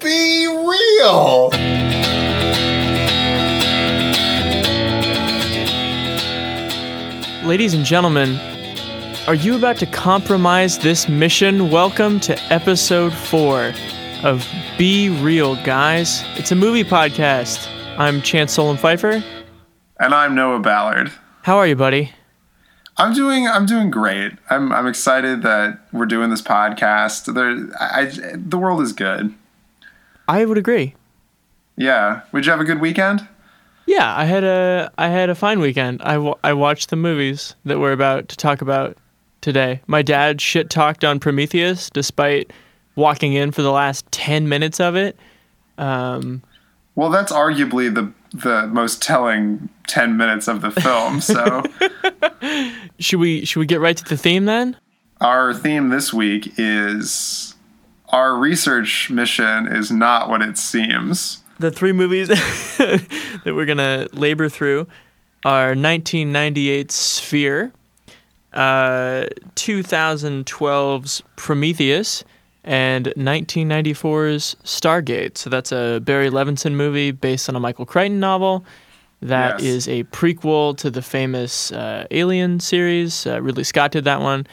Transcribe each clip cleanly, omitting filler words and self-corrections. be real! Ladies and gentlemen, are you about to compromise this mission? Welcome to episode 4 of Be Real, guys. It's a movie podcast. I'm Chance Solomon Pfeiffer. And I'm Noah Ballard. How are you, buddy? I'm doing great. I'm excited that we're doing this podcast. The world is good. I would agree. Yeah. Would you have a good weekend? Yeah, I had a fine weekend. I watched the movies that we're about to talk about today. My dad shit-talked on Prometheus despite walking in for the last 10 minutes of it. Well, that's arguably the most telling 10 minutes of the film, so... Should we get right to the theme then? Our theme this week is... Our research mission is not what it seems. The three movies that we're going to labor through are 1998's Sphere, 2012's Prometheus, and 1994's Stargate. So that's a Barry Levinson movie based on a Michael Crichton novel that is a prequel to the famous Alien series. Ridley Scott did that one.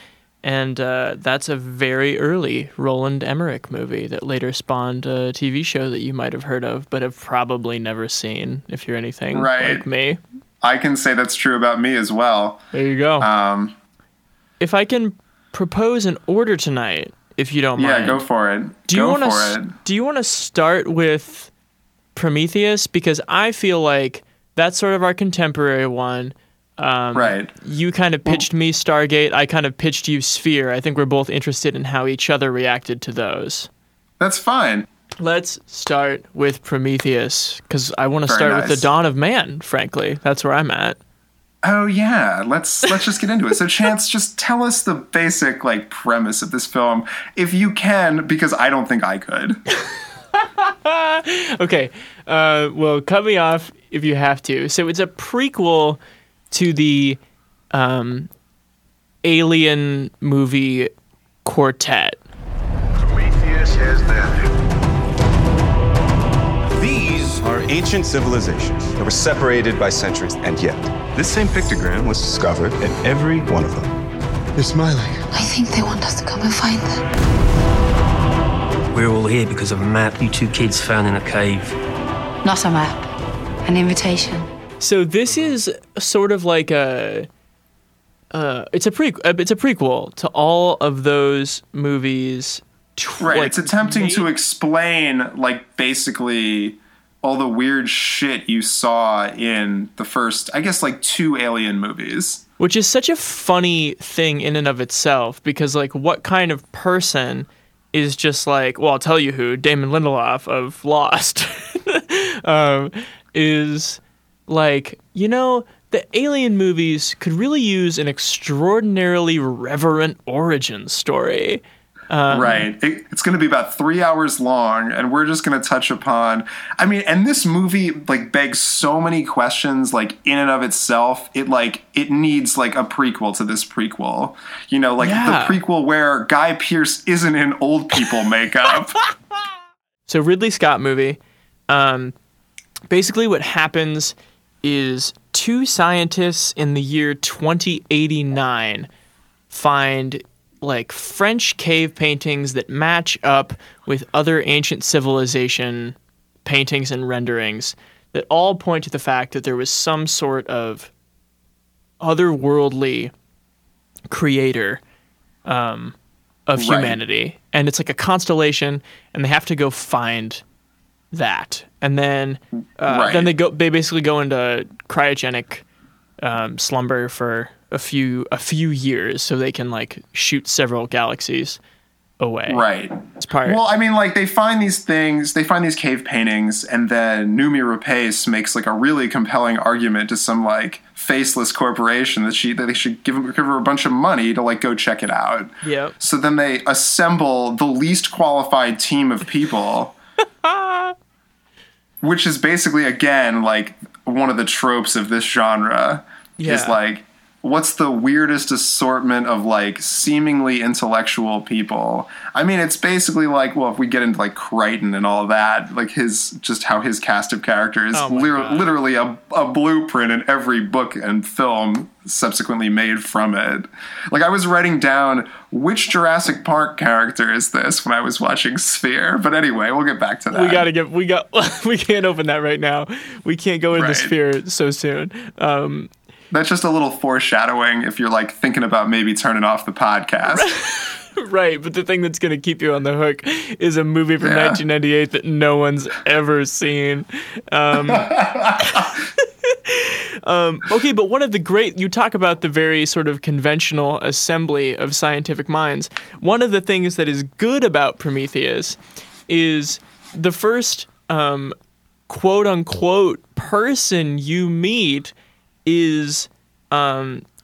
And that's a very early Roland Emmerich movie that later spawned a TV show that you might have heard of, but have probably never seen if you're anything like me. I can say that's true about me as well. There you go. If I can propose an order tonight, if you don't mind. Yeah, go for it. Do you want to start with Prometheus? Because I feel like that's sort of our contemporary one. Right. You kind of pitched me Stargate. I kind of pitched you Sphere. I think we're both interested in how each other reacted to those. That's fine. Let's start with Prometheus, because I want to start with the dawn of man, frankly. That's where I'm at. Oh, yeah. Let's just get into it. So, Chance, just tell us the basic premise of this film, if you can, because I don't think I could. Okay. Well, cut me off if you have to. So, it's a prequel... to the Alien movie quartet. Prometheus has landed. These are ancient civilizations that were separated by centuries, and yet this same pictogram was discovered in every one of them. They're smiling. I think they want us to come and find them. We're all here because of a map you two kids found in a cave. Not a map, an invitation. So this is sort of like it's a prequel to all of those movies. Right, it's attempting to explain basically all the weird shit you saw in the first, I guess, 2 Alien movies. Which is such a funny thing in and of itself, because what kind of person is just well, I'll tell you who, Damon Lindelof of Lost, is... the Alien movies could really use an extraordinarily reverent origin story. Right. It's going to be about 3 hours long, and we're just going to touch upon... I mean, and this movie, begs so many questions, in and of itself. It needs, a prequel to this prequel. You know, the prequel where Guy Pearce isn't in old people makeup. So, Ridley Scott movie. Basically what happens... is two scientists in the year 2089 find French cave paintings that match up with other ancient civilization paintings and renderings that all point to the fact that there was some sort of otherworldly creator of humanity. And it's a constellation, and they have to go find that. And then then they basically go into cryogenic slumber for a few years so they can shoot several galaxies away. Right. It's probably... Well, I mean, like, they find these things, they find these cave paintings, and then Noomi Rapace makes, like, a really compelling argument to some, like, faceless corporation that they should give her a bunch of money to, like, go check it out. Yep. So then they assemble the least qualified team of people, which is basically, again, like, one of the tropes of this genre. Yeah. Is, like, what's the weirdest assortment of, like, seemingly intellectual people? I mean, it's basically like, well, if we get into, like, Crichton and all that, like, how his cast of characters is literally a blueprint in every book and film subsequently made from it. Like, I was writing down, which Jurassic Park character is this when I was watching Sphere? But anyway, we'll get back to that. We can't open that right now. We can't go into Sphere so soon. That's just a little foreshadowing if you're, like, thinking about maybe turning off the podcast. Right, but the thing that's going to keep you on the hook is a movie from 1998 that no one's ever seen. Okay, but one of the great... You talk about the very sort of conventional assembly of scientific minds. One of the things that is good about Prometheus is the first quote-unquote person you meet is,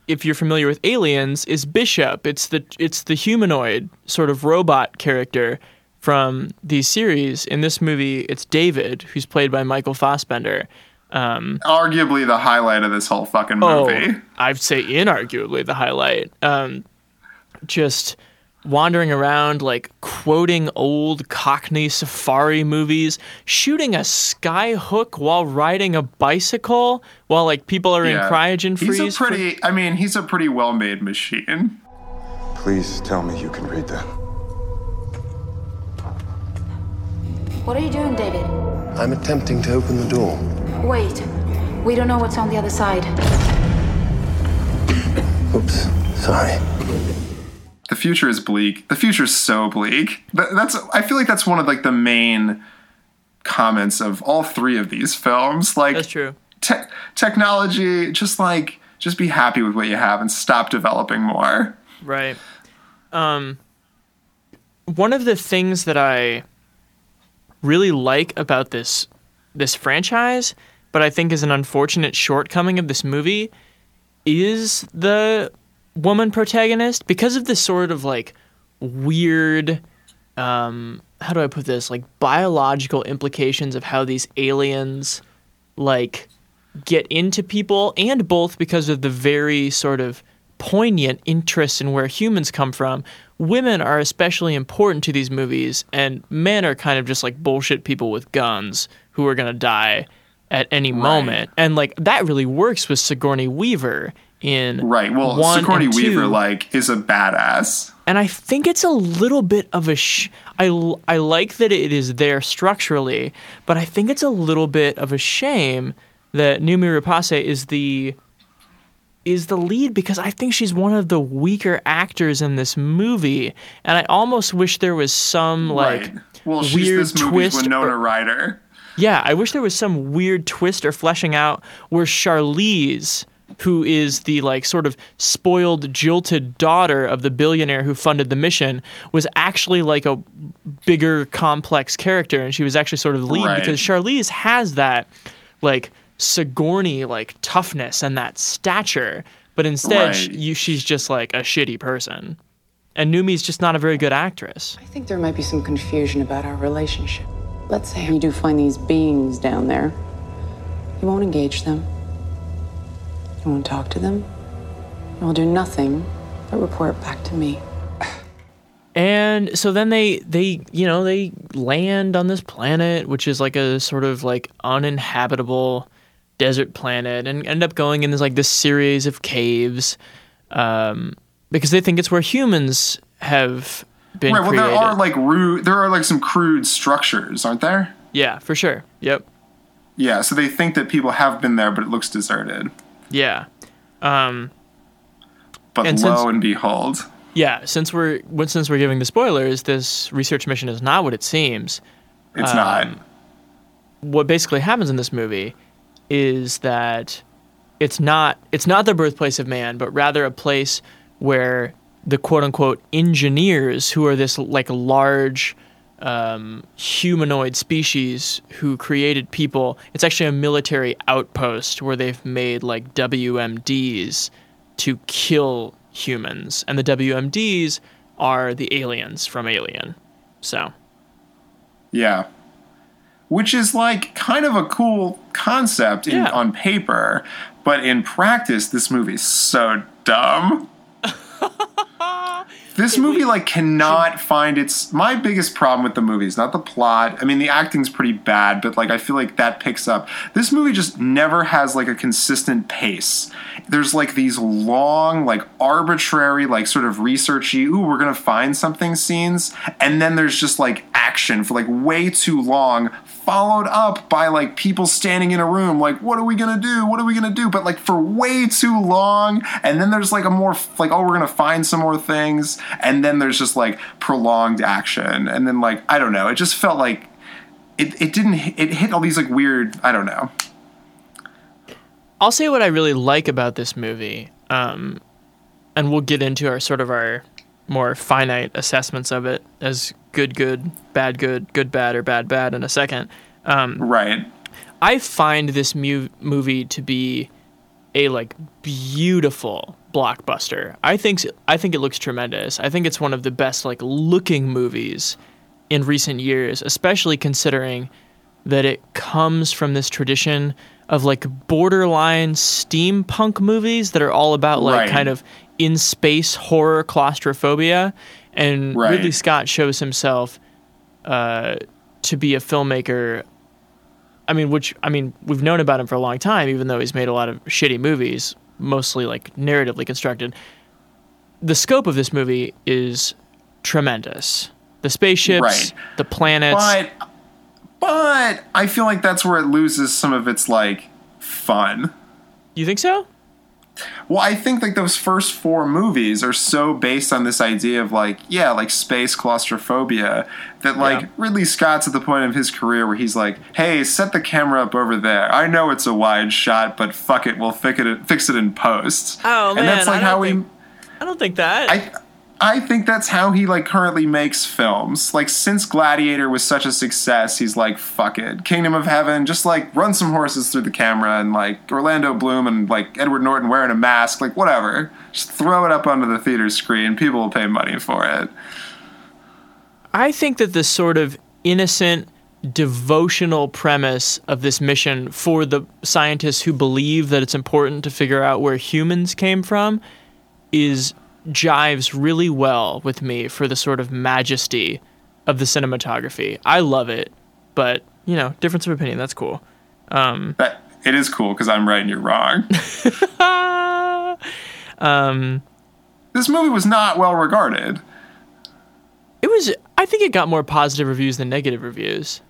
if you're familiar with Aliens, is Bishop. It's the humanoid sort of robot character from the series. In this movie, it's David, who's played by Michael Fassbender. Arguably the highlight of this whole fucking movie. I'd say inarguably the highlight. Just wandering around, like, quoting old Cockney safari movies, shooting a skyhook while riding a bicycle while, like, people are in cryogen freeze. He's a pretty well-made machine. Please tell me you can read that. What are you doing, David? I'm attempting to open the door. Wait. We don't know what's on the other side. Oops. Sorry. The future is bleak. The future is so bleak. I feel like that's one of, like, the main comments of all three of these films. Like, that's true. Technology, just be happy with what you have and stop developing more. Right. One of the things that I really like about this franchise, but I think is an unfortunate shortcoming of this movie, is the woman protagonist, because of this sort of, like, weird, how do I put this, like, biological implications of how these aliens, like, get into people, and both because of the very sort of poignant interest in where humans come from. Women are especially important to these movies, and men are kind of just, like, bullshit people with guns who are gonna die at any moment. And, like, that really works with Sigourney Weaver in Sigourney Weaver, like, is a badass. And I think it's a little bit of a... I like that it is there structurally, but I think it's a little bit of a shame that Noomi Rapace is the lead, because I think she's one of the weaker actors in this movie. And I almost wish there was some, like, weird twist. Well, she's this movie's Winona Ryder. Yeah, I wish there was some weird twist or fleshing out where Charlize, who is the, like, sort of spoiled, jilted daughter of the billionaire who funded the mission, was actually, like, a bigger, complex character, and she was actually sort of the lead, because Charlize has that, like, Sigourney, like, toughness and that stature, but instead she's just, like, a shitty person. And Noomi's just not a very good actress. I think there might be some confusion about our relationship. Let's say you do find these beings down there. You won't engage them. You won't talk to them. You will do nothing but report back to me. And so then they land on this planet, which is, like, a sort of, like, uninhabitable desert planet, and end up going in this series of caves, because they think it's where humans have been created. Well, there are some crude structures, aren't there? Yeah, for sure. Yep. Yeah, so they think that people have been there, but it looks deserted. Yeah. But lo and behold. Yeah, since we're giving the spoilers, this research mission is not what it seems. It's not. What basically happens in this movie is that it's not the birthplace of man, but rather a place where the quote-unquote engineers, who are this like large humanoid species who created people. It's actually a military outpost where they've made like WMDs to kill humans, and the WMDs are the aliens from Alien. So yeah, which is like kind of a cool concept on paper, but in practice this movie is so dumb. This movie like cannot find its... My biggest problem with the movie is not the plot. I mean, the acting's pretty bad, but like I feel like that picks up. This movie just never has like a consistent pace. There's like these long, like arbitrary, like sort of researchy, ooh, we're gonna find something scenes, and then there's just like action for like way too long, followed up by like people standing in a room like, what are we gonna do? What are we gonna do? But like for way too long, and then there's like a more like, oh, we're gonna find some more things, and then there's just like prolonged action, and then like I don't know, it just felt like it hit all these like weird, I don't know. I'll say what I really like about this movie, and we'll get into our more finite assessments of it as good, bad, bad, or bad, in a second. Right. I find this movie to be a like beautiful blockbuster. I think it looks tremendous. I think it's one of the best like looking movies in recent years, especially considering that it comes from this tradition of like borderline steampunk movies that are all about like kind of in space horror claustrophobia, and Ridley Scott shows himself to be a filmmaker. We've known about him for a long time, even though he's made a lot of shitty movies, mostly like narratively constructed. The scope of this movie is tremendous. The spaceships, the planets. But I feel like that's where it loses some of its like fun. You think so? Well, I think like those first four movies are so based on this idea of like, yeah, like space claustrophobia, that like Ridley Scott's at the point of his career where he's like, hey, set the camera up over there. I know it's a wide shot, but fuck it, we'll fix it in post. Oh man, and that's like I don't think that. I think that's how he like currently makes films. Like since Gladiator was such a success, he's like, fuck it, Kingdom of Heaven, just like run some horses through the camera, and like Orlando Bloom and like Edward Norton wearing a mask, like whatever, just throw it up onto the theater screen. People will pay money for it. I think that the sort of innocent devotional premise of this mission for the scientists who believe that it's important to figure out where humans came from jives really well with me for the sort of majesty of the cinematography. I love it, but you know, difference of opinion, that's cool. But it is cool because I'm right and you're wrong. This movie was not well regarded. I think it got more positive reviews than negative reviews.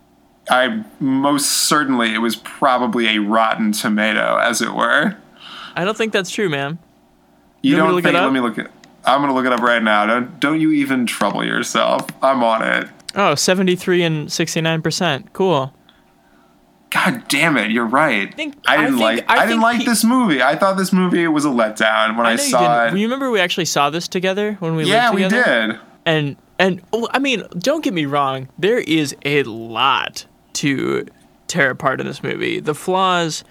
It was probably a rotten tomato, as it were. I don't think that's true, man. Let me look it up. I'm going to look it up right now. Don't you even trouble yourself. I'm on it. Oh, 73 and 69%. Cool. God damn it. You're right. I didn't like this movie. I thought this movie was a letdown when I saw it. You remember we actually saw this together when we lived together? Yeah, we did. And don't get me wrong. There is a lot to tear apart in this movie. The flaws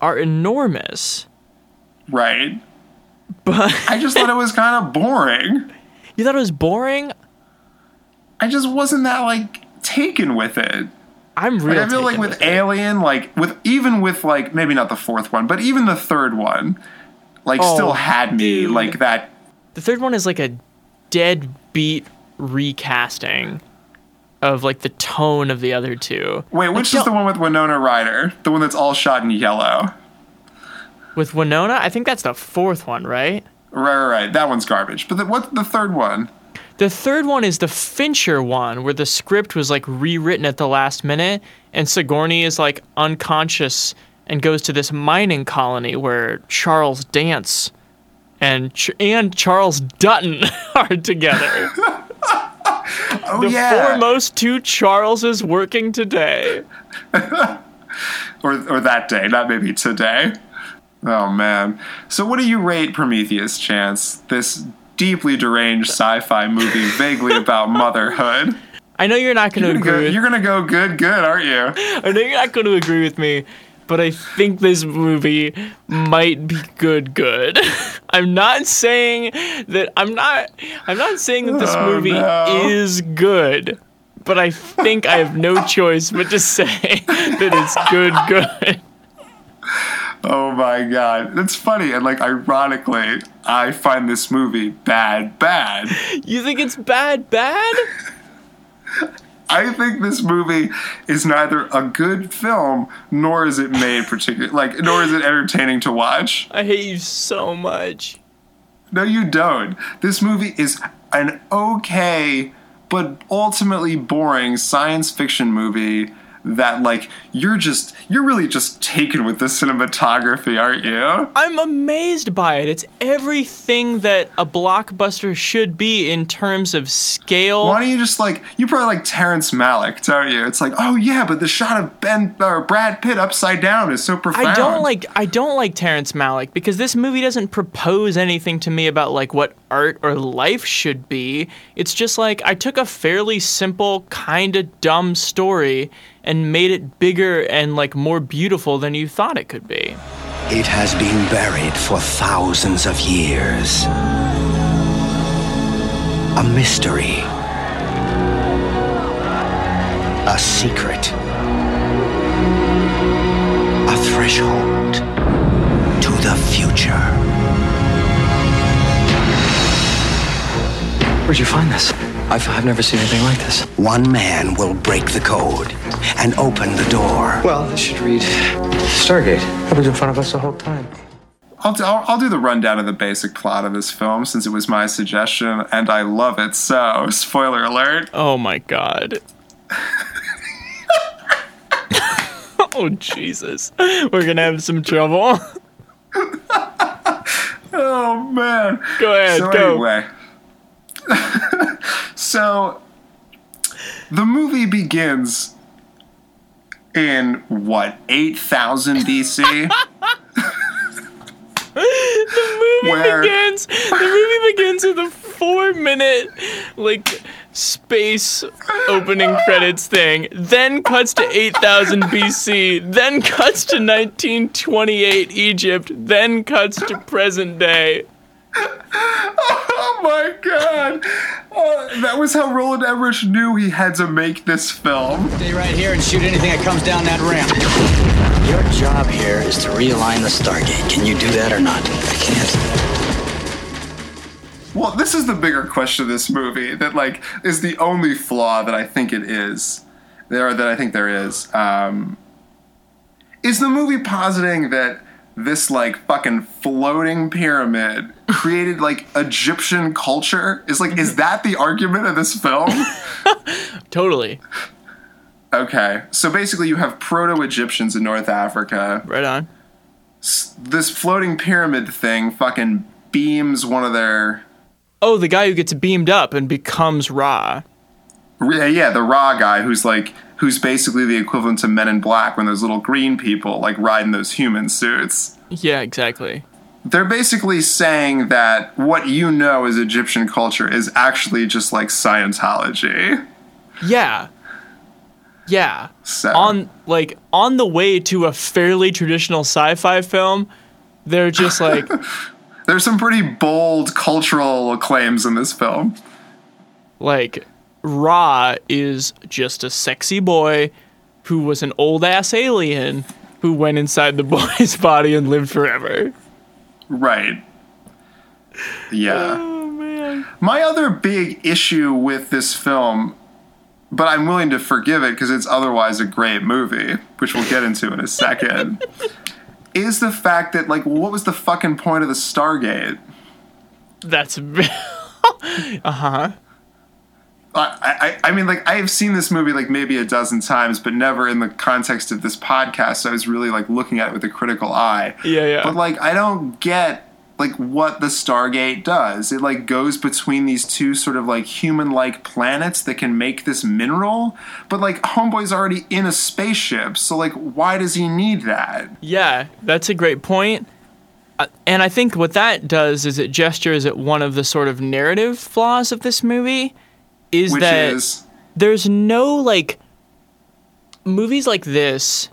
are enormous. Right. But I just thought it was kind of boring. You thought it was boring? I just wasn't that like taken with it. I feel like with Alien, like with maybe not the fourth one, but even the third one, like still had me like that. The third one is like a deadbeat recasting of like the tone of the other two. Wait, which is the one with Winona Ryder? The one that's all shot in yellow. With Winona? I think that's the fourth one, right? Right. That one's garbage. But what's the third one? The third one is the Fincher one, where the script was, like, rewritten at the last minute, and Sigourney is, like, unconscious and goes to this mining colony where Charles Dance and Charles Dutton are together. The foremost two Charleses working today. or that day, not maybe today. Oh, man. So what do you rate Prometheus, Chance? This deeply deranged sci-fi movie vaguely about motherhood. I know you're not going to agree. You're going to go good, aren't you? I know you're not going to agree with me, but I think this movie might be good. I'm not saying that this movie is good, but I think I have no choice but to say that it's good. Oh my God. That's funny. And like, ironically, I find this movie bad. You think it's bad? I think this movie is neither a good film, nor is it made particular, like, nor is it entertaining to watch. I hate you so much. No, you don't. This movie is an okay, but ultimately boring science fiction movie that, like, you're really just taken with the cinematography, aren't you? I'm amazed by it. It's everything that a blockbuster should be in terms of scale. Why don't you just, like, you probably like Terrence Malick, don't you? It's like, oh yeah, but the shot of Brad Pitt upside down is so profound. I don't like Terrence Malick because this movie doesn't propose anything to me about, like, what art or life should be. It's just like, I took a fairly simple, kinda dumb story and made it bigger and, like, more beautiful than you thought it could be. It has been buried for thousands of years. A mystery. A secret. A threshold to the future. Where'd you find this? I've never seen anything like this. One man will break the code and open the door. Well, this should read Stargate. That was in front of us the whole time. I'll do the rundown of the basic plot of this film since it was my suggestion, and I love it, so spoiler alert. Oh, my God. Oh, Jesus. We're going to have some trouble. Oh, man. Go ahead, Anyway. So, the movie begins in, 8000 BC? The movie begins with a 4-minute, like, space opening credits thing, then cuts to 8000 BC, then cuts to 1928 Egypt, then cuts to present day. Oh my God! That was how Roland Emmerich knew he had to make this film. Stay right here and shoot anything that comes down that ramp. Your job here is to realign the Stargate. Can you do that or not? I can't. Well, this is the bigger question of this movie that, like, is the only flaw that I think it is. Is the movie positing that this, like, fucking floating pyramid created, like, Egyptian culture? Is that the argument of this film? Totally. Okay. So basically you have proto-Egyptians in North Africa. Right on. This floating pyramid thing fucking beams one of their... Oh, the guy who gets beamed up and becomes Ra. Yeah, the Ra guy who's, like... who's basically the equivalent to Men in Black when those little green people, like, ride in those human suits. Yeah, exactly. They're basically saying that what you know as Egyptian culture is actually just, like, Scientology. Yeah. Yeah. So. On the way to a fairly traditional sci-fi film, they're just like... There's some pretty bold cultural claims in this film. Like... Ra is just a sexy boy who was an old-ass alien who went inside the boy's body and lived forever. Right. Yeah. Oh, man. My other big issue with this film, but I'm willing to forgive it because it's otherwise a great movie, which we'll get into in a second, is the fact that, like, what was the fucking point of the Stargate? That's... Uh-huh. I mean, like, I have seen this movie, like, maybe a dozen times, but never in the context of this podcast, so I was really, like, looking at it with a critical eye. Yeah. But, like, I don't get, like, what the Stargate does. It, like, goes between these two sort of, like, human-like planets that can make this mineral, but, like, Homeboy's already in a spaceship, so, like, why does he need that? Yeah, that's a great point. And I think what that does is it gestures at one of the sort of narrative flaws of this movie, is there's no, like, movies like this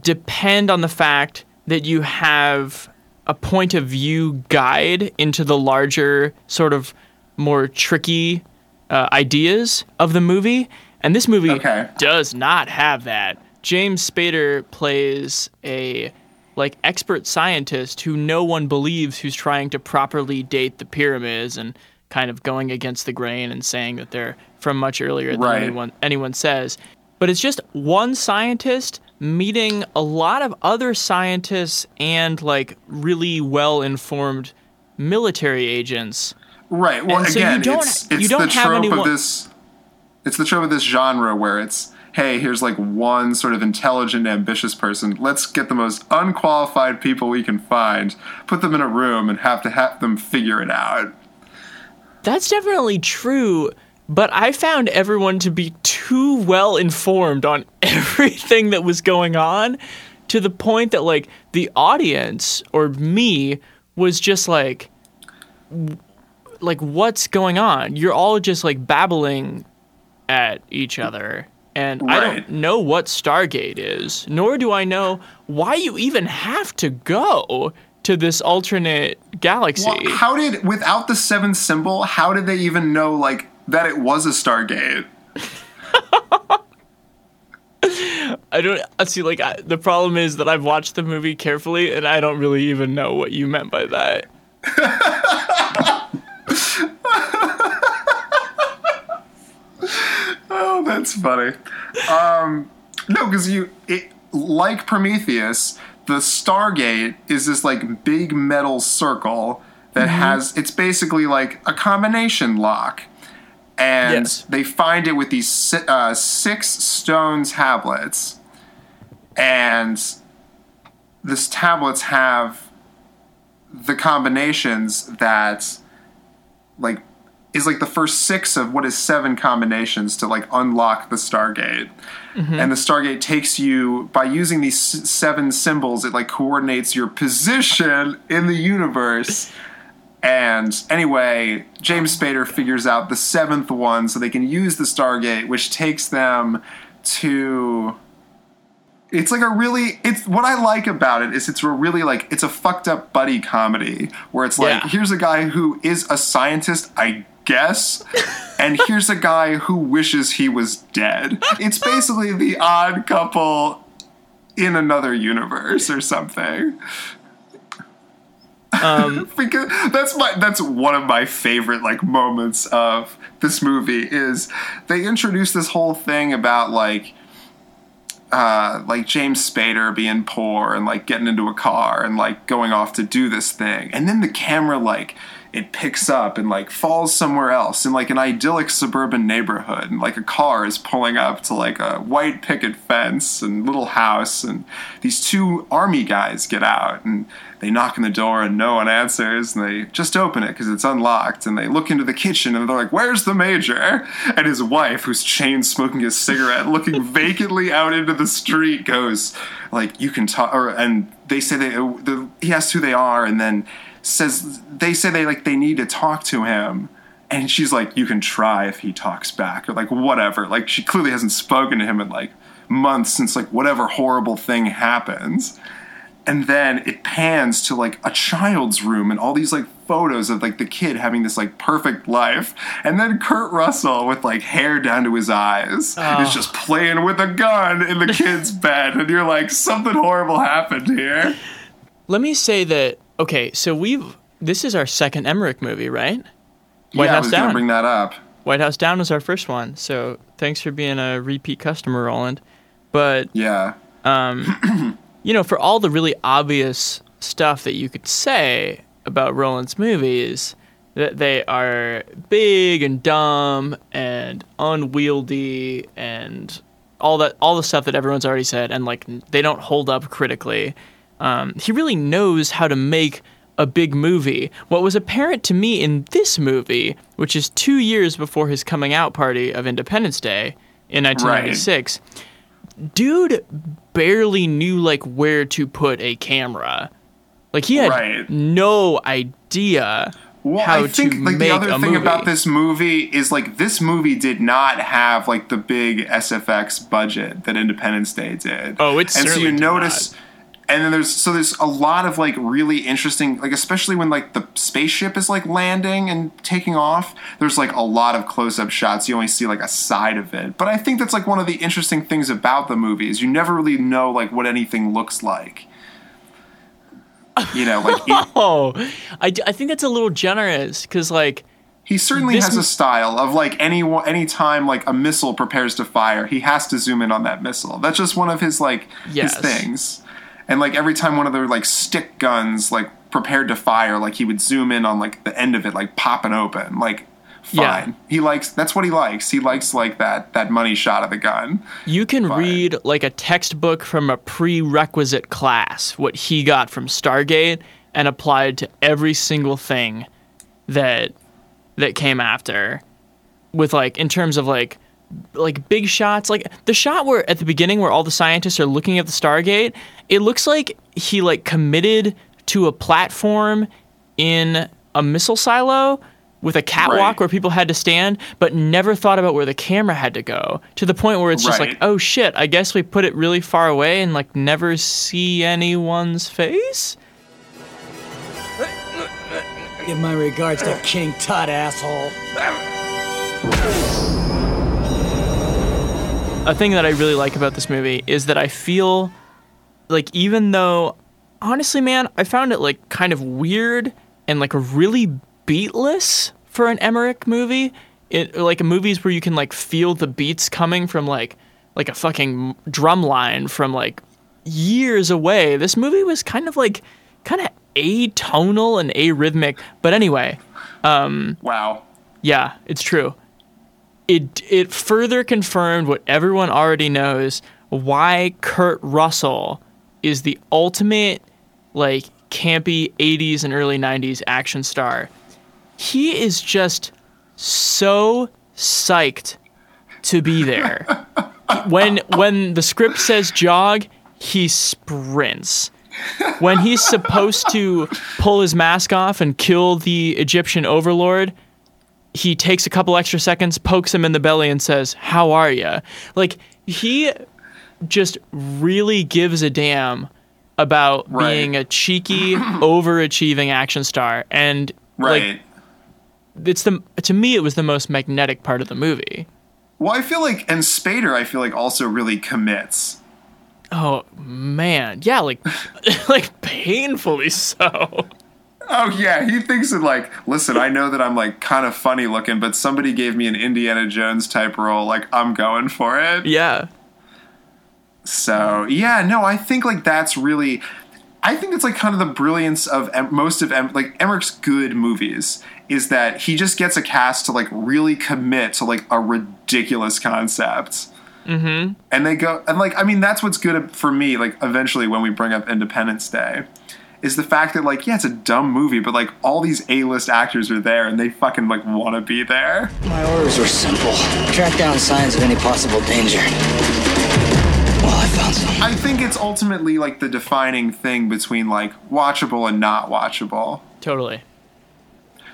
depend on the fact that you have a point of view guide into the larger, sort of more tricky ideas of the movie. And this movie does not have that. James Spader plays a, like, expert scientist who no one believes, who's trying to properly date the pyramids and kind of going against the grain and saying that they're from much earlier than anyone says. But it's just one scientist meeting a lot of other scientists and, like, really well-informed military agents. Right. Well, and again, so it's the trope of this genre where it's, hey, here's, like, one sort of intelligent, ambitious person. Let's get the most unqualified people we can find, put them in a room, and have them figure it out. That's definitely true, but I found everyone to be too well-informed on everything that was going on to the point that, like, the audience, or me, was just like, what's going on? You're all just, like, babbling at each other. And I don't know what Stargate is, nor do I know why you even have to go to this alternate galaxy. Well, without the seventh symbol, how did they even know, like, that it was a Stargate? I don't see. Like, the problem is that I've watched the movie carefully, and I don't really even know what you meant by that. Oh, that's funny. No, because like Prometheus, the Stargate is this, like, big metal circle that has, it's basically like a combination lock. And they find it with these 6 stone tablets. And these tablets have the combinations that, like, is like the first 6 of what is 7 combinations to, like, unlock the Stargate. And the Stargate takes you, by using these 7 symbols, it, like, coordinates your position in the universe. And anyway, James Spader figures out the 7th one so they can use the Stargate, which takes them to... It's like a really, it's what I like about it is it's a really, like, it's a fucked up buddy comedy where it's like, here's a guy who is a scientist, I guess, and here's a guy who wishes he was dead. It's basically the odd couple in another universe or something. Because that's one of my favorite, like, moments of this movie is they introduce this whole thing about, like, like, James Spader being poor and, like, getting into a car and, like, going off to do this thing. And then the camera, like, it picks up and, like, falls somewhere else in, like, an idyllic suburban neighborhood. And, like, a car is pulling up to, like, a white picket fence and little house. And these 2 army guys get out and they knock on the door and no one answers. And they just open it because it's unlocked. And they look into the kitchen and they're like, where's the major? And his wife, who's chain smoking a cigarette, looking vacantly out into the street, goes, like, you can talk. And they say he asks who they are, and then they need to talk to him, and she's like, you can try if he talks back, or, like, whatever. Like, she clearly hasn't spoken to him in, like, months since, like, whatever horrible thing happens. And then it pans to, like, a child's room and all these, like, photos of, like, the kid having this, like, perfect life. And then Kurt Russell, with, like, hair down to his eyes, is just playing with a gun in the kid's bed. And you're like, something horrible happened here. Let me say that, okay, so this is our second Emmerich movie, right? White House Down. I was going to bring that up. White House Down was our first one, so thanks for being a repeat customer, Roland. But, you know, for all the really obvious stuff that you could say about Roland's movies, that they are big and dumb and unwieldy and all the stuff that everyone's already said, and, like, they don't hold up critically. He really knows how to make a big movie. What was apparent to me in this movie, which is 2 years before his coming out party of Independence Day in 1996, dude barely knew, like, where to put a camera. Like, he had no idea how to make a movie. Well, I think, like, the other thing about this movie is, like, this movie did not have, like, the big SFX budget that Independence Day did. Oh, it certainly did not. And so you notice... And then there's a lot of, like, really interesting, like, especially when, like, the spaceship is, like, landing and taking off, there's, like, a lot of close-up shots. You only see, like, a side of it. But I think that's, like, one of the interesting things about the movie is you never really know, like, what anything looks like. You know, like... I think that's a little generous, because, like... He certainly has a style of, like, any time, like, a missile prepares to fire, he has to zoom in on that missile. That's just one of his, like, his things. And, like, every time one of their, like, stick guns, like, prepared to fire, like, he would zoom in on, like, the end of it, like, popping open. Like, fine. Yeah. That's what he likes. He likes, like, that money shot of the gun. You can read, like, a textbook from a prerequisite class, what he got from Stargate, and applied to every single thing that came after. With, like, in terms of, like big shots, like the shot where at the beginning where all the scientists are looking at the Stargate, it looks like he like committed to a platform in a missile silo with a catwalk where people had to stand, but never thought about where the camera had to go, to the point where it's just like, oh shit, I guess we put it really far away and like never see anyone's face. Give my regards to King Tut, asshole. A thing that I really like about this movie is that I feel like, even though, honestly, man, I found it like kind of weird and like really beatless for an Emmerich movie. It like movies where you can like feel the beats coming from like a fucking drum line from like years away. This movie was kind of atonal and arrhythmic. But anyway, wow, yeah, it's true. It further confirmed what everyone already knows, why Kurt Russell is the ultimate, like, campy 80s and early 90s action star. He is just so psyched to be there. When the script says jog, he sprints. When he's supposed to pull his mask off and kill the Egyptian overlord, he takes a couple extra seconds, pokes him in the belly, and says, "How are you?" Like, he just really gives a damn about being a cheeky, overachieving action star. And like, to me, it was the most magnetic part of the movie. Well, I feel like, and Spader, I feel like, also really commits. Oh man, yeah, like, like painfully so. Oh, yeah, he thinks it like, listen, I know that I'm, like, kind of funny looking, but somebody gave me an Indiana Jones-type role, like, I'm going for it. Yeah. So, yeah, no, I think, like, that's really, I think it's, like, kind of the brilliance of most of, like, Emmerich's good movies is that he just gets a cast to, like, really commit to, like, a ridiculous concept. Mm-hmm. And they go, and, like, I mean, that's what's good for me, like, eventually when we bring up Independence Day, is the fact that, like, yeah, it's a dumb movie, but, like, all these A-list actors are there, and they fucking, like, want to be there. My orders were simple. Track down signs of any possible danger. Well, I found some. I think it's ultimately, like, the defining thing between, like, watchable and not watchable. Totally.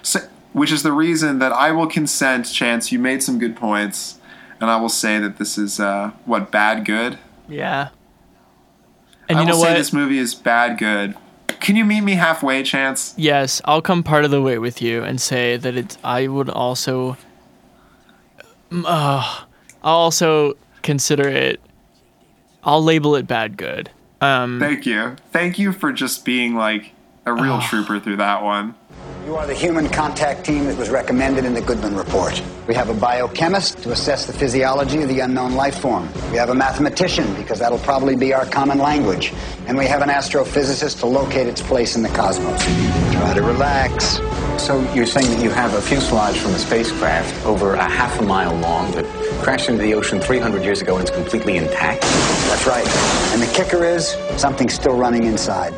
So, which is the reason that I will consent, Chance, you made some good points, and I will say that this is, bad good? Yeah. And I will say this movie is bad good. Can you meet me halfway, Chance? Yes, I'll come part of the way with you and say that I would also... I'll also consider it... I'll label it bad good. Thank you. Thank you for just being, like, a real trooper through that one. You are the human contact team that was recommended in the Goodman Report. We have a biochemist to assess the physiology of the unknown life form. We have a mathematician, because that'll probably be our common language. And we have an astrophysicist to locate its place in the cosmos. Try to relax. So you're saying that you have a fuselage from a spacecraft over a half a mile long that crashed into the ocean 300 years ago and it's completely intact? That's right. And the kicker is, something's still running inside.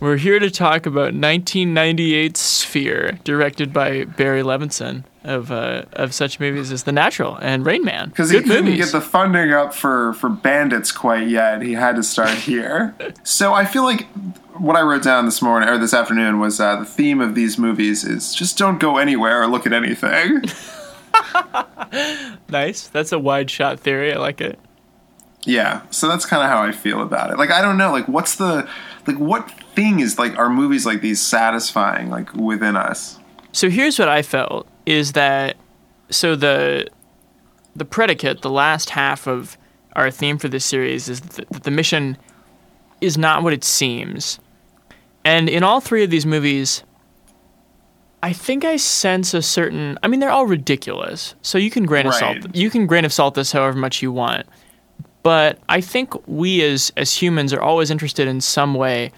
We're here to talk about 1998's Sphere, directed by Barry Levinson, of such movies as The Natural and Rain Man. Because he couldn't get the funding up for Bandits quite yet. He had to start here. So I feel like what I wrote down this morning or this afternoon was the theme of these movies is just don't go anywhere or look at anything. Nice. That's a wide shot theory. I like it. Yeah. So that's kind of how I feel about it. Like, I don't know. Like, what's the what thing is like are movies like these satisfying like within us? So here's what I felt is that so the predicate, the last half of our theme for this series is that the mission is not what it seems. And in all three of these movies, I think I sense a certain, I mean, they're all ridiculous. So you can grain of salt. You can grain of salt this however much you want. But I think we as humans are always interested in some way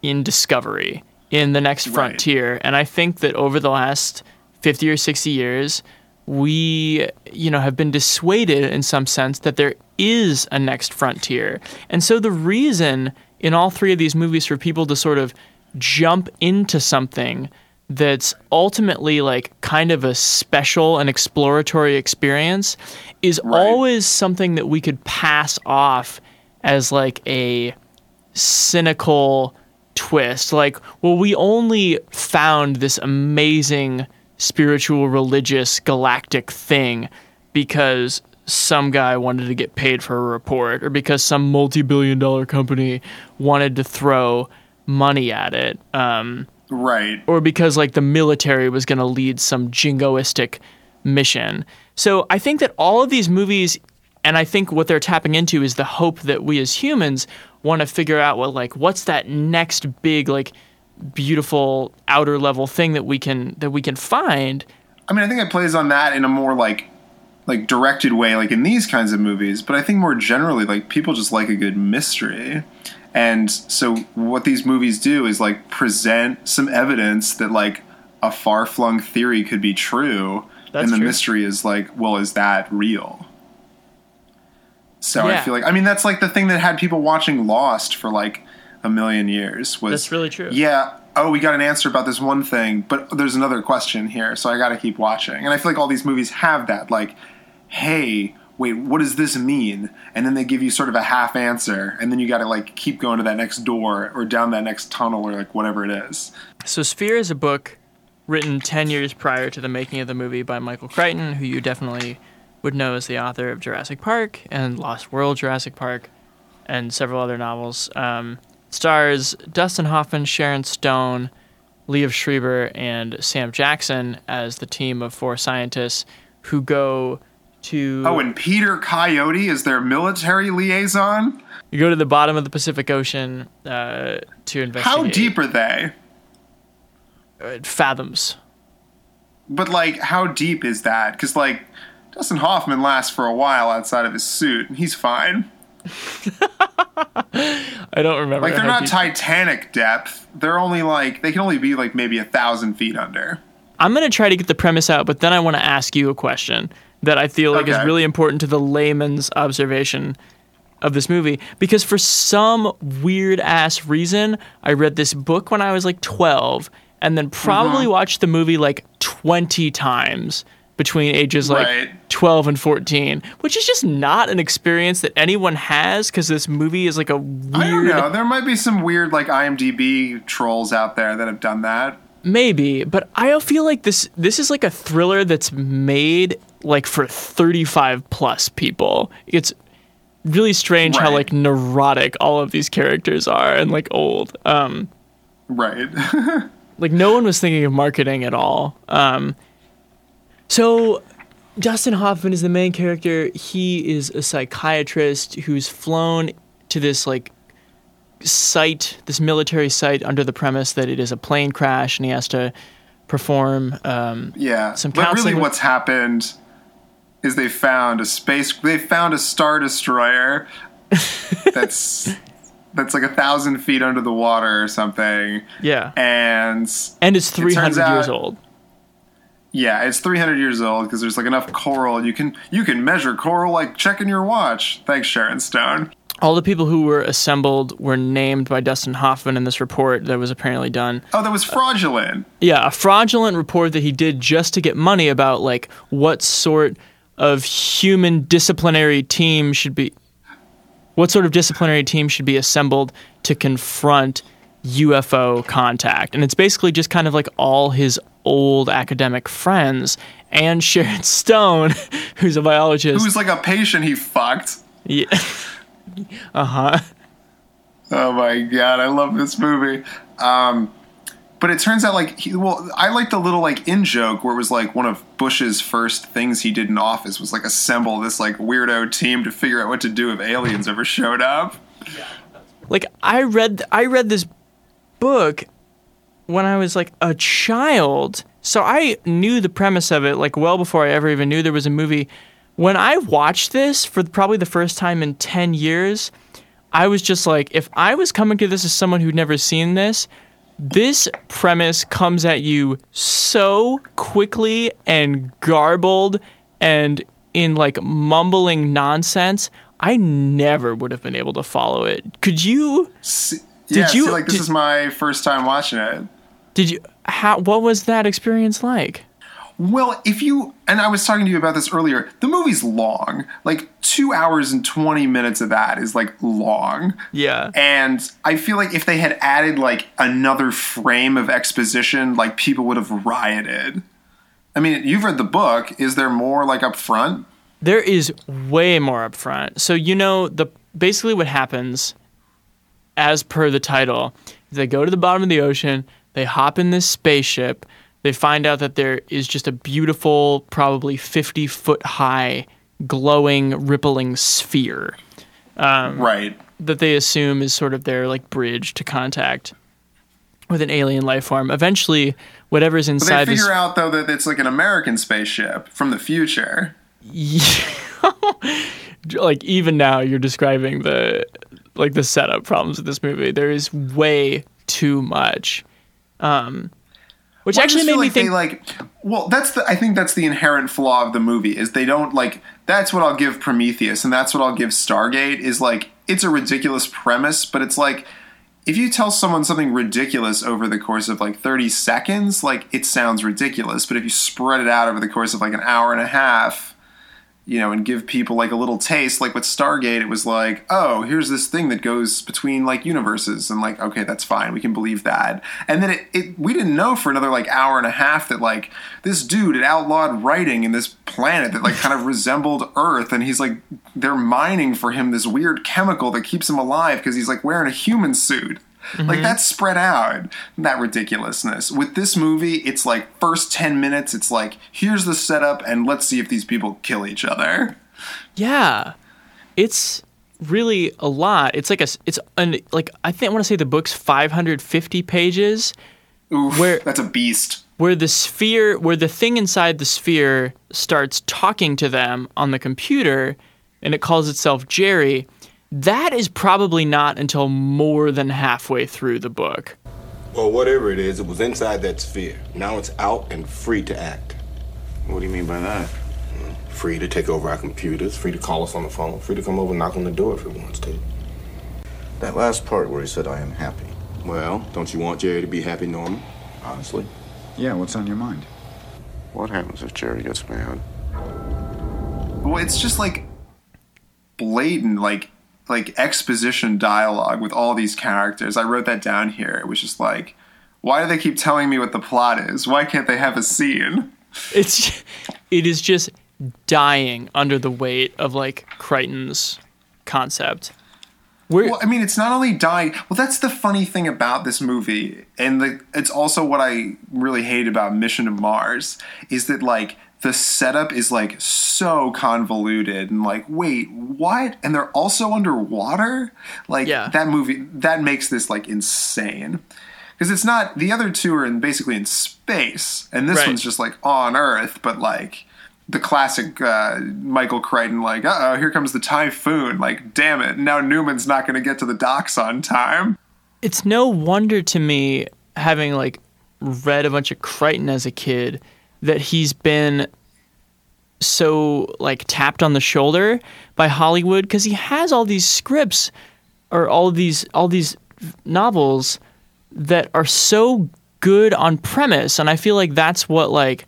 in discovery, in the next frontier. And I think that over the last 50 or 60 years, we, you know, have been dissuaded in some sense that there is a next frontier. And so the reason in all three of these movies for people to sort of jump into something that's ultimately like kind of a special and exploratory experience is always something that we could pass off as like a cynical twist. Like, well, we only found this amazing spiritual, religious, galactic thing because some guy wanted to get paid for a report or because some multi-billion-dollar company wanted to throw money at it. Or because like the military was going to lead some jingoistic mission. So I think that all of these movies, and I think what they're tapping into is the hope that we as humans want to figure out what like what's that next big like beautiful outer level thing that we can find. I mean, I think it plays on that in a more like directed way, like in these kinds of movies. But I think more generally, like people just like a good mystery. And so what these movies do is, like, present some evidence that, like, a far-flung theory could be true. That's and the true. Mystery is, like, well, is that real? So yeah. I feel like... I mean, that's, like, the thing that had people watching Lost for, like, a million years. Was, that's really true. Yeah. Oh, we got an answer about this one thing, but there's another question here, so I got to keep watching. And I feel like all these movies have that, like, hey... wait, what does this mean? And then they give you sort of a half answer, and then you got to like keep going to that next door or down that next tunnel or like whatever it is. So Sphere is a book written 10 years prior to the making of the movie by Michael Crichton, who you definitely would know as the author of Jurassic Park and Lost World Jurassic Park and several other novels. Stars Dustin Hoffman, Sharon Stone, Liev Schreiber, and Sam Jackson as the team of four scientists who go... and Peter Coyote is their military liaison. You go to the bottom of the Pacific Ocean to investigate. How deep are they? Fathoms. But, like, how deep is that? Because, like, Dustin Hoffman lasts for a while outside of his suit, and he's fine. I don't remember. Like, they're not deep. Titanic depth. They're only, like, they can only be, like, maybe 1,000 feet under. I'm going to try to get the premise out, but then I want to ask you a question that I feel like is really important to the layman's observation of this movie. Because for some weird-ass reason, I read this book when I was like 12 and then probably watched the movie like 20 times between ages like 12 and 14, which is just not an experience that anyone has because this movie is like a weird... I don't know. There might be some weird like IMDb trolls out there that have done that. Maybe, but I feel like this is like a thriller that's made like for 35 plus people. It's really strange how like neurotic all of these characters are and like old. Like no one was thinking of marketing at all. So Dustin Hoffman is the main character. He is a psychiatrist who's flown to this like site, this military site, under the premise that it is a plane crash and he has to perform some counseling. But really what's happened is they found a Star Destroyer that's like 1,000 feet under the water or something. Yeah. And it's 300 years old. Yeah, it's 300 years old because there's like enough coral. You can measure coral like checking your watch. Thanks, Sharon Stone. All the people who were assembled were named by Dustin Hoffman in this report that was apparently done. Oh, that was fraudulent. Yeah, a fraudulent report that he did just to get money about, like, what sort of human disciplinary team should be... What sort of disciplinary team should be assembled to confront UFO contact? And it's basically just kind of like all his old academic friends and Sharon Stone, who's a biologist. Who's like a patient he fucked. Yeah. Uh-huh. Oh my God, I love this movie. But it turns out like, I like the little like in joke where it was like one of Bush's first things he did in office was like assemble this like weirdo team to figure out what to do if aliens ever showed up. Like I read this book when I was like a child. So I knew the premise of it like well before I ever even knew there was a movie. When I watched this for probably the first time in 10 years, I was just like, if I was coming to this as someone who'd never seen this, this premise comes at you so quickly and garbled and in like mumbling nonsense, I never would have been able to follow it. Could you? This is my first time watching it. What was that experience like? Well, and I was talking to you about this earlier, the movie's long. Like 2 hours and 20 minutes of that is like long. Yeah. And I feel like if they had added like another frame of exposition, like people would have rioted. I mean, you've read the book. Is there more like up front? There is way more up front. So, you know, basically what happens as per the title, they go to the bottom of the ocean, they hop in this spaceship. They find out that there is just a beautiful, probably 50-foot-high, glowing, rippling sphere. Right. That they assume is sort of their, like, bridge to contact with an alien life form. Eventually, whatever's inside... But they figure out, though, that it's, like, an American spaceship from the future. Like, even now, you're describing the setup problems of this movie. There is way too much. Which actually made me think... I think that's the inherent flaw of the movie, is they don't, like... That's what I'll give Prometheus, and that's what I'll give Stargate, is, like, it's a ridiculous premise, but it's, like, if you tell someone something ridiculous over the course of, like, 30 seconds, like, it sounds ridiculous, but if you spread it out over the course of, like, an hour and a half, you know, and give people, like, a little taste, like, with Stargate, it was, like, oh, here's this thing that goes between, like, universes, and, like, okay, that's fine, we can believe that. And then we didn't know for another, like, hour and a half that, like, this dude had outlawed writing in this planet that, like, kind of resembled Earth, and he's, like, they're mining for him this weird chemical that keeps him alive because he's, like, wearing a human suit. Mm-hmm. Like, that's spread out, that ridiculousness. With this movie, it's like, first 10 minutes, it's like, here's the setup, and let's see if these people kill each other. Yeah. It's really a lot. It's like I want to say the book's 550 pages. Oof, that's a beast. Where the thing inside the sphere starts talking to them on the computer, and it calls itself Jerry. That is probably not until more than halfway through the book. Well, whatever it is, it was inside that sphere. Now it's out and free to act. What do you mean by that? Free to take over our computers, free to call us on the phone, free to come over and knock on the door if it wants to. That last part where he said, I am happy. Well, don't you want Jerry to be happy, Norman? Honestly? Yeah, what's on your mind? What happens if Jerry gets mad? Well, it's just like blatant, like exposition dialogue with all these characters. I wrote that down here. It was just like, why do they keep telling me what the plot is? Why can't they have a scene? It is just dying under the weight of like Crichton's concept. It's not only dying. Well, that's the funny thing about this movie, and it's also what I really hate about Mission to Mars, is that like the setup is like so convoluted and like, wait, what? And they're also underwater? Like, yeah. That movie, that makes this like insane. Because it's not, the other two are basically in space, and this one's just like on Earth, but like the classic Michael Crichton, like, uh-oh, here comes the typhoon. Like, damn it, now Newman's not going to get to the docks on time. It's no wonder to me, having like read a bunch of Crichton as a kid, that he's been so like tapped on the shoulder by Hollywood, because he has all these scripts or all these novels that are so good on premise, and I feel like that's what like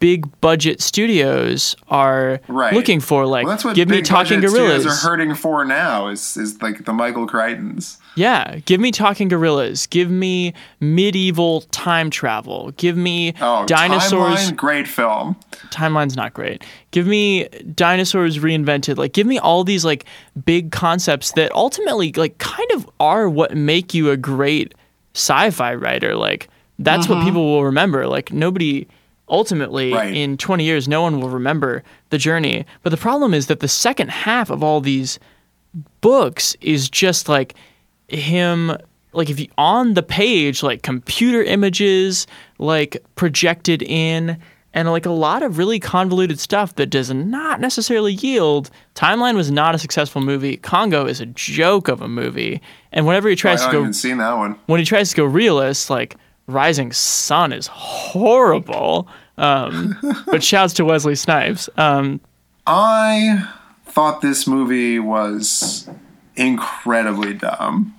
big budget studios are looking for. Like, well, that's what give me talking gorillas are hurting for now. Is like the Michael Crichtons. Yeah, give me talking gorillas. Give me medieval time travel. Give me dinosaurs. Timeline, great film. Timeline's not great. Give me dinosaurs reinvented. Like, give me all these like big concepts that ultimately like kind of are what make you a great sci-fi writer. Like, that's what people will remember. Like, nobody. Ultimately, in 20 years, no one will remember The Journey. But the problem is that the second half of all these books is just like him, like if you on the page, like computer images, like projected in, and like a lot of really convoluted stuff that does not necessarily yield. Timeline was not a successful movie. Congo is a joke of a movie. And whenever he tries to go, I haven't seen that one. When he tries to go realist, like Rising Sun is horrible, but shouts to Wesley Snipes. I thought this movie was incredibly dumb.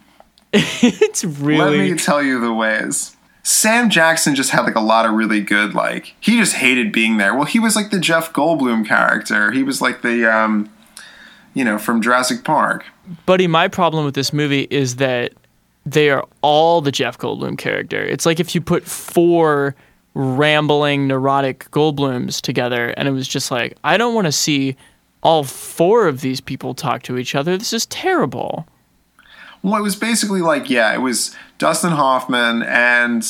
It's really... Let me tell you the ways. Sam Jackson just had like a lot of really good, like... He just hated being there. Well, he was like the Jeff Goldblum character. He was like the, from Jurassic Park. Buddy, my problem with this movie is that they are all the Jeff Goldblum character. It's like if you put four rambling, neurotic Goldblums together, and it was just like, I don't want to see all four of these people talk to each other. This is terrible. Well, it was basically like, it was Dustin Hoffman and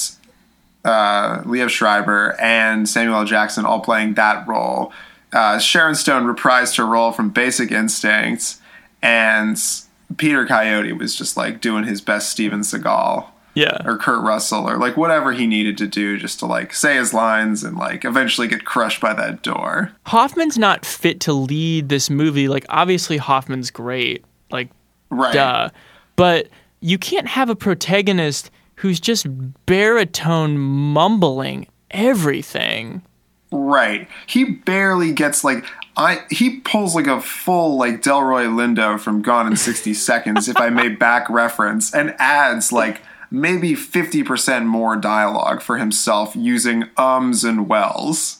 Liev Schreiber and Samuel L. Jackson all playing that role. Sharon Stone reprised her role from Basic Instinct, and Peter Coyote was just like doing his best Steven Seagal or Kurt Russell or like whatever he needed to do just to like say his lines and like eventually get crushed by that door. Hoffman's not fit to lead this movie. Like, obviously Hoffman's great. Like, duh. But you can't have a protagonist who's just baritone mumbling everything. Right. He barely gets like... he pulls like a full like Delroy Lindo from Gone in 60 Seconds, if I may back reference, and adds like maybe 50% more dialogue for himself using ums and wells.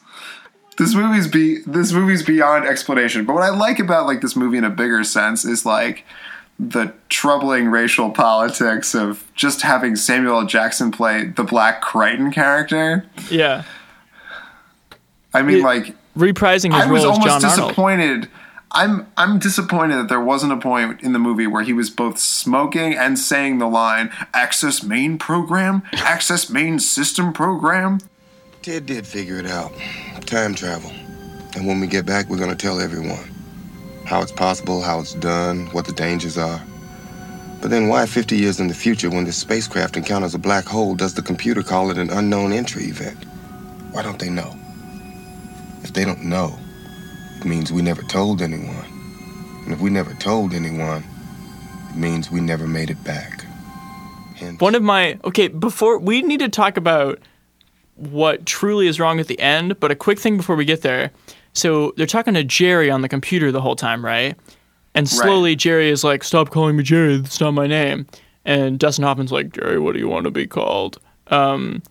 This movie's beyond explanation. But what I like about like this movie in a bigger sense is like the troubling racial politics of just having Samuel L. Jackson play the Black Crichton character. Yeah, I mean like. Reprising his role as John Arnold. I was almost disappointed. I'm disappointed that there wasn't a point in the movie where he was both smoking and saying the line, "Access main program, access main system program." Ted did figure it out. Time travel. And when we get back, we're going to tell everyone how it's possible, how it's done, what the dangers are. But then why 50 years in the future, when the spacecraft encounters a black hole, does the computer call it an unknown entry event? Why don't they know? If they don't know, it means we never told anyone. And if we never told anyone, it means we never made it back. Hence. Before we need to talk about what truly is wrong at the end, but a quick thing before we get there. So they're talking to Jerry on the computer the whole time, right? And slowly Jerry is like, "Stop calling me Jerry, that's not my name." And Dustin Hoffman's like, "Jerry, what do you want to be called?" And...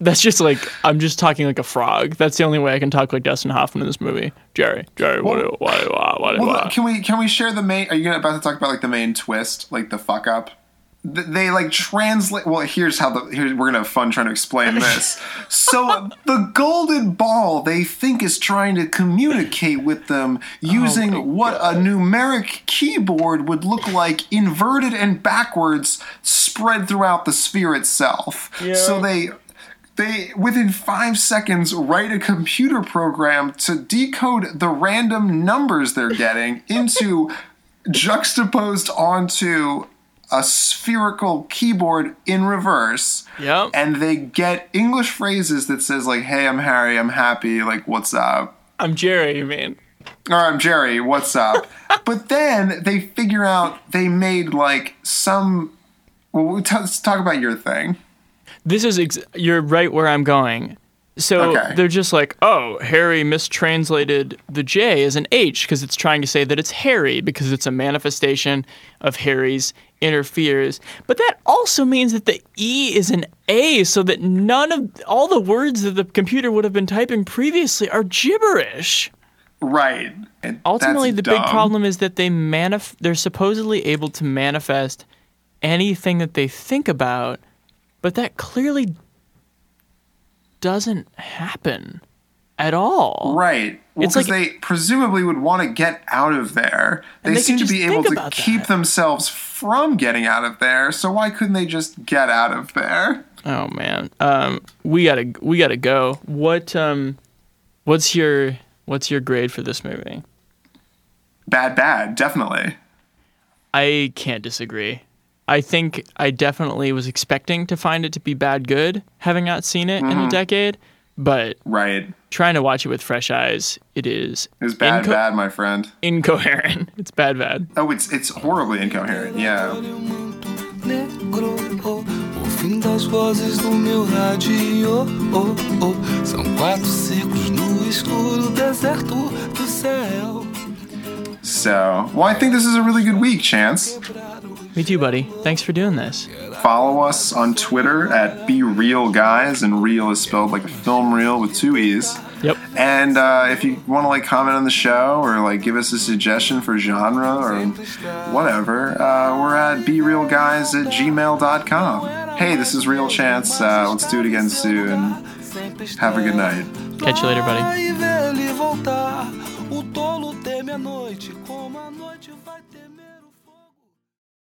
That's just like, I'm just talking like a frog. That's the only way I can talk like Dustin Hoffman in this movie. Jerry, what? Can we share the main... Are you about to talk about like the main twist? Like the fuck up? They like translate... Well, we're going to have fun trying to explain this. So the golden ball they think is trying to communicate with them using a numeric keyboard would look like inverted and backwards spread throughout the sphere itself. Yeah. So they, within 5 seconds, write a computer program to decode the random numbers they're getting into juxtaposed onto a spherical keyboard in reverse. Yep. And they get English phrases that says, like, "Hey, I'm Harry, I'm happy, like, what's up? I'm Jerry, you mean? Or I'm Jerry, what's up?" But then they figure out they made, like, some... Well, let's talk about your thing. This is you're right where I'm going. So they're just like, oh, Harry mistranslated the J as an H because it's trying to say that it's Harry because it's a manifestation of Harry's interferes. But that also means that the E is an A, so that none of all the words that the computer would have been typing previously are gibberish. Right. And ultimately, the big problem is that they're supposedly able to manifest anything that they think about, but that clearly doesn't happen at all. Right. Well, because like, they presumably would want to get out of there. They seem to be able to keep themselves from getting out of there, so why couldn't they just get out of there? Oh, man. We gotta go. What's your grade for this movie? Bad, definitely. I can't disagree. I think I definitely was expecting to find it to be bad good, having not seen it in a decade, but trying to watch it with fresh eyes, it is... It's bad, my friend. Incoherent. It's bad. Oh, it's horribly incoherent, yeah. So, well, I think this is a really good week, Chance. Me too, buddy. Thanks for doing this. Follow us on Twitter at Be Real Guys, and real is spelled like a film reel with two E's. Yep. And if you want to like comment on the show or like give us a suggestion for genre or whatever, we're at BeRealGuys@gmail.com. Hey, this is Real Chance. Let's do it again soon. Have a good night. Catch you later, buddy.